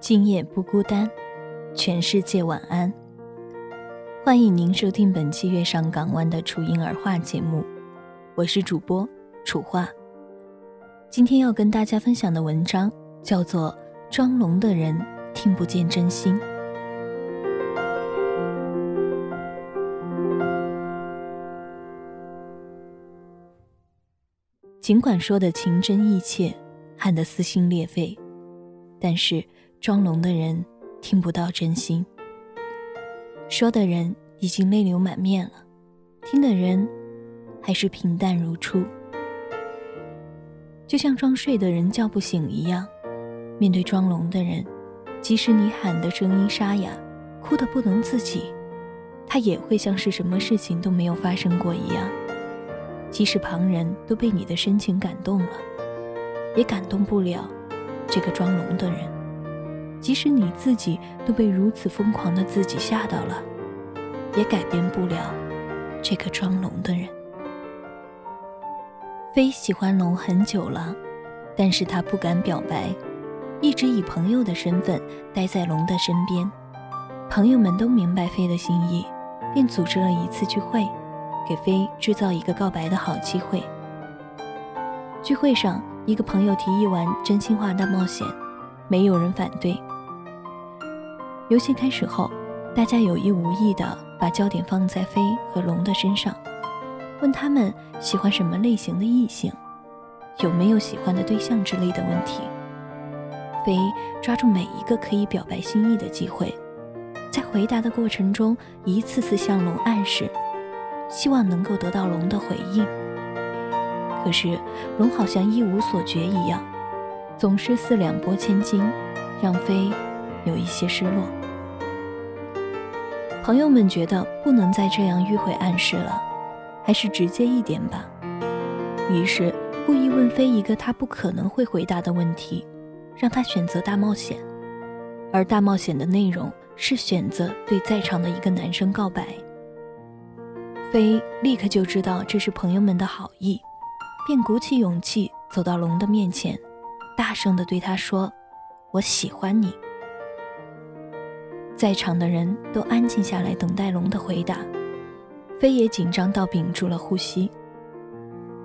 今夜不孤单，全世界晚安。欢迎您收听本期《月上港湾》的楚音儿话节目，我是主播楚话。今天要跟大家分享的文章叫做《装聋的人听不见真心》。尽管说的情真意切，喊得撕心裂肺，但是装聋的人听不到真心，说的人已经泪流满面了，听的人还是平淡如初。就像装睡的人叫不醒一样，面对装聋的人，即使你喊的声音沙哑，哭得不能自己，他也会像是什么事情都没有发生过一样，即使旁人都被你的深情感动了，也感动不了这个装聋的人。即使你自己都被如此疯狂的自己吓到了，也改变不了这个装聋的人。飞喜欢龙很久了，但是他不敢表白，一直以朋友的身份待在龙的身边。朋友们都明白飞的心意，便组织了一次聚会，给飞制造一个告白的好机会。聚会上，一个朋友提议玩真心话大冒险，没有人反对。游戏开始后，大家有意无意地把焦点放在飞和龙的身上，问他们喜欢什么类型的异性，有没有喜欢的对象之类的问题。飞抓住每一个可以表白心意的机会，在回答的过程中一次次向龙暗示，希望能够得到龙的回应。可是龙好像一无所觉一样，总是四两拨千斤，让飞有一些失落。朋友们觉得不能再这样迂回暗示了，还是直接一点吧。于是故意问飞一个他不可能会回答的问题，让他选择大冒险。而大冒险的内容是选择对在场的一个男生告白。飞立刻就知道这是朋友们的好意，便鼓起勇气走到龙的面前，大声地对他说：“我喜欢你。”在场的人都安静下来等待龙的回答，飞也紧张到屏住了呼吸。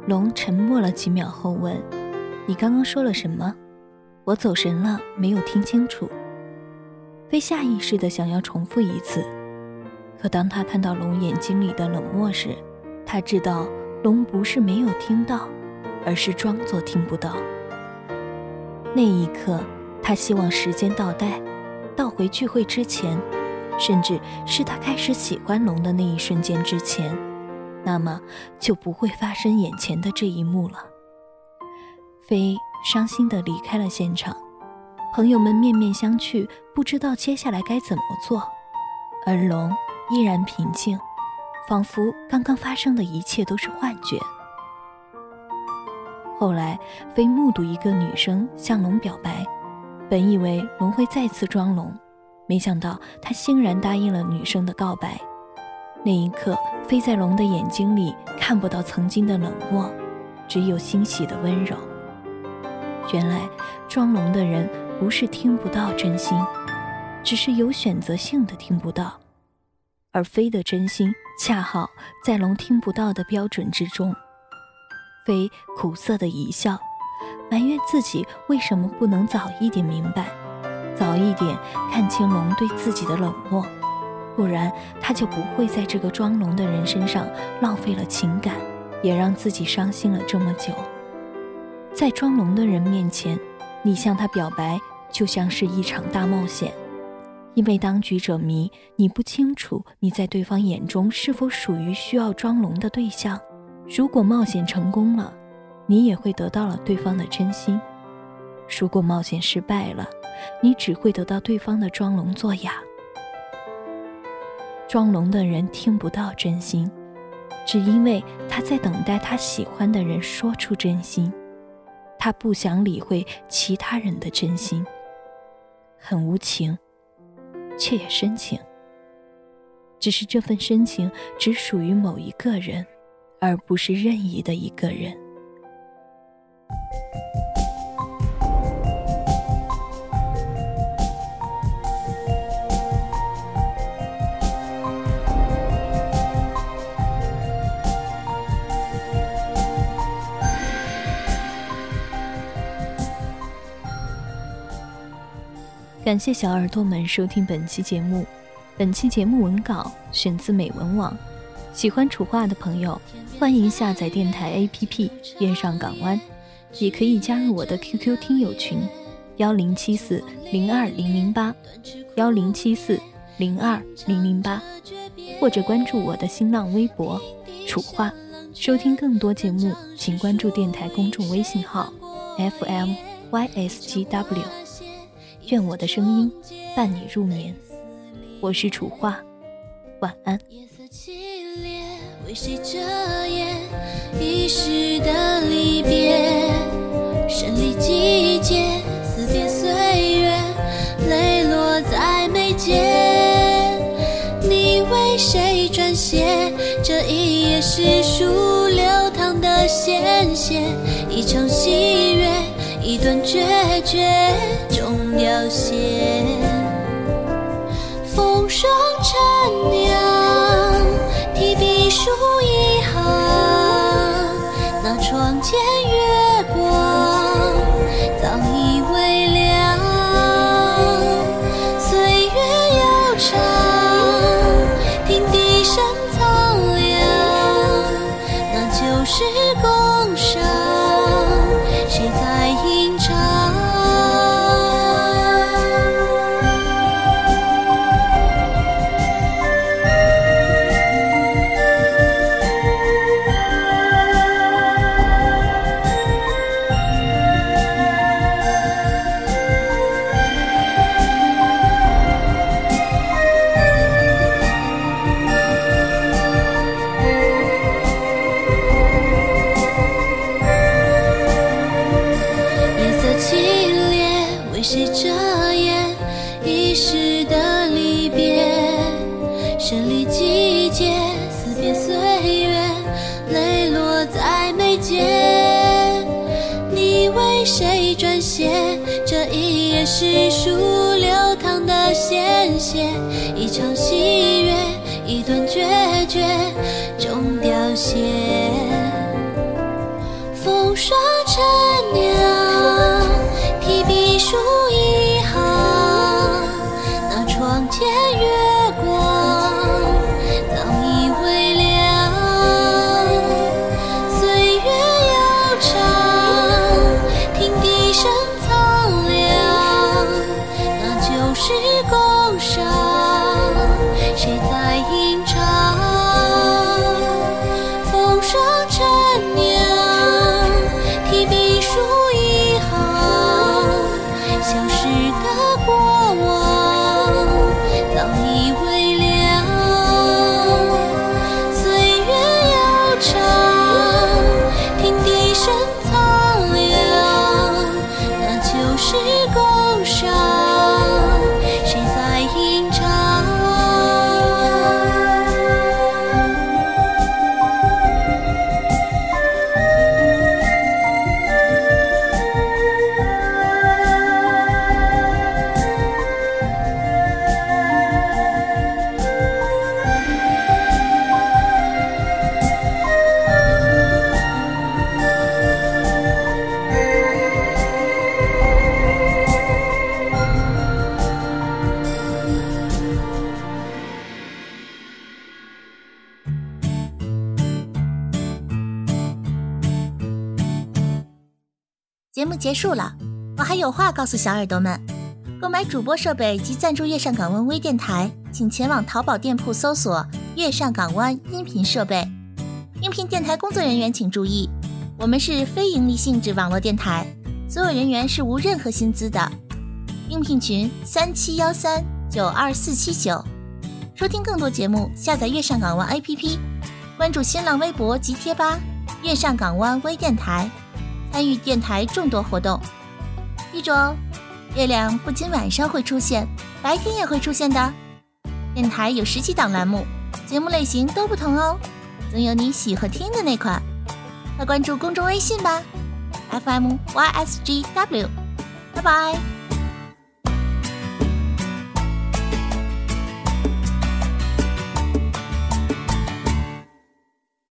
龙沉默了几秒后问：“你刚刚说了什么？我走神了，没有听清楚。”飞下意识地想要重复一次，可当他看到龙眼睛里的冷漠时，他知道龙不是没有听到，而是装作听不到。那一刻，他希望时间倒带，倒回聚会之前，甚至是他开始喜欢龙的那一瞬间之前，那么就不会发生眼前的这一幕了。飞伤心地离开了现场，朋友们面面相觑，不知道接下来该怎么做，而龙依然平静，仿佛刚刚发生的一切都是幻觉。后来飞目睹一个女生向龙表白，本以为龙会再次装聋，没想到他欣然答应了女生的告白。那一刻，飞在龙的眼睛里看不到曾经的冷漠，只有欣喜的温柔。原来装聋的人不是听不到真心，只是有选择性的听不到，而飞的真心恰好在龙听不到的标准之中。飞苦涩地一笑，埋怨自己为什么不能早一点明白，早一点看清龙对自己的冷漠，不然他就不会在这个装聋的人身上浪费了情感，也让自己伤心了这么久。在装聋的人面前，你向他表白就像是一场大冒险，因为当局者迷，你不清楚你在对方眼中是否属于需要装聋的对象。如果冒险成功了，你也会得到了对方的真心；如果冒险失败了，你只会得到对方的装聋作哑。装聋的人听不到真心，只因为他在等待他喜欢的人说出真心，他不想理会其他人的真心，很无情，却也深情。只是这份深情只属于某一个人，而不是任意的一个人。感谢小耳朵们收听本期节目，本期节目文稿选自美文网。喜欢楚话的朋友，欢迎下载电台 APP 愿上港湾，也可以加入我的 QQ 听友群10740200081074020008，或者关注我的新浪微博楚话。收听更多节目，请关注电台公众微信号 FMYSGW。愿我的声音伴你入眠，我是楚话，晚安。夜色凄烈，为谁遮掩一时的离别，生离季节，思别岁月，泪落在眉间。你为谁撰写这一页史书流淌的鲜血？一场喜悦，一段决绝，终凋谢。风霜缠酿，提笔书一行，那窗前月光早已微凉。岁月悠长，听笛声苍凉，那旧时工伤，谁在吟唱？谁遮掩一时的离别，生离季节，思别岁月，泪落在眉间。你为谁撰写这一页史书流淌的鲜血？一场喜悦，一段决绝，终凋谢。风霜缠酿，提笔书一行，那窗前月光早已微凉。岁月悠长，听笛声苍凉，那旧时工伤，谁在吟唱？风霜缠酿，提笔书一行，消失的过往早已微凉。岁月悠长，听笛声苍凉，那旧时工伤，谁在吟唱？节目结束了，我还有话告诉小耳朵们。购买主播设备及赞助月上港湾微电台，请前往淘宝店铺搜索月上港湾音频设备。应聘电台工作人员请注意，我们是非盈利性质网络电台，所有人员是无任何薪资的。应聘群3713924479。收听更多节目，下载月上港湾 APP， 关注新浪微博及贴吧月上港湾微电台，参与电台众多活动。记住哦，月亮不仅晚上会出现，白天也会出现的。电台有17档栏目，节目类型都不同哦，总有你喜欢听的那款。快关注公众微信吧，FMYSGW。拜拜。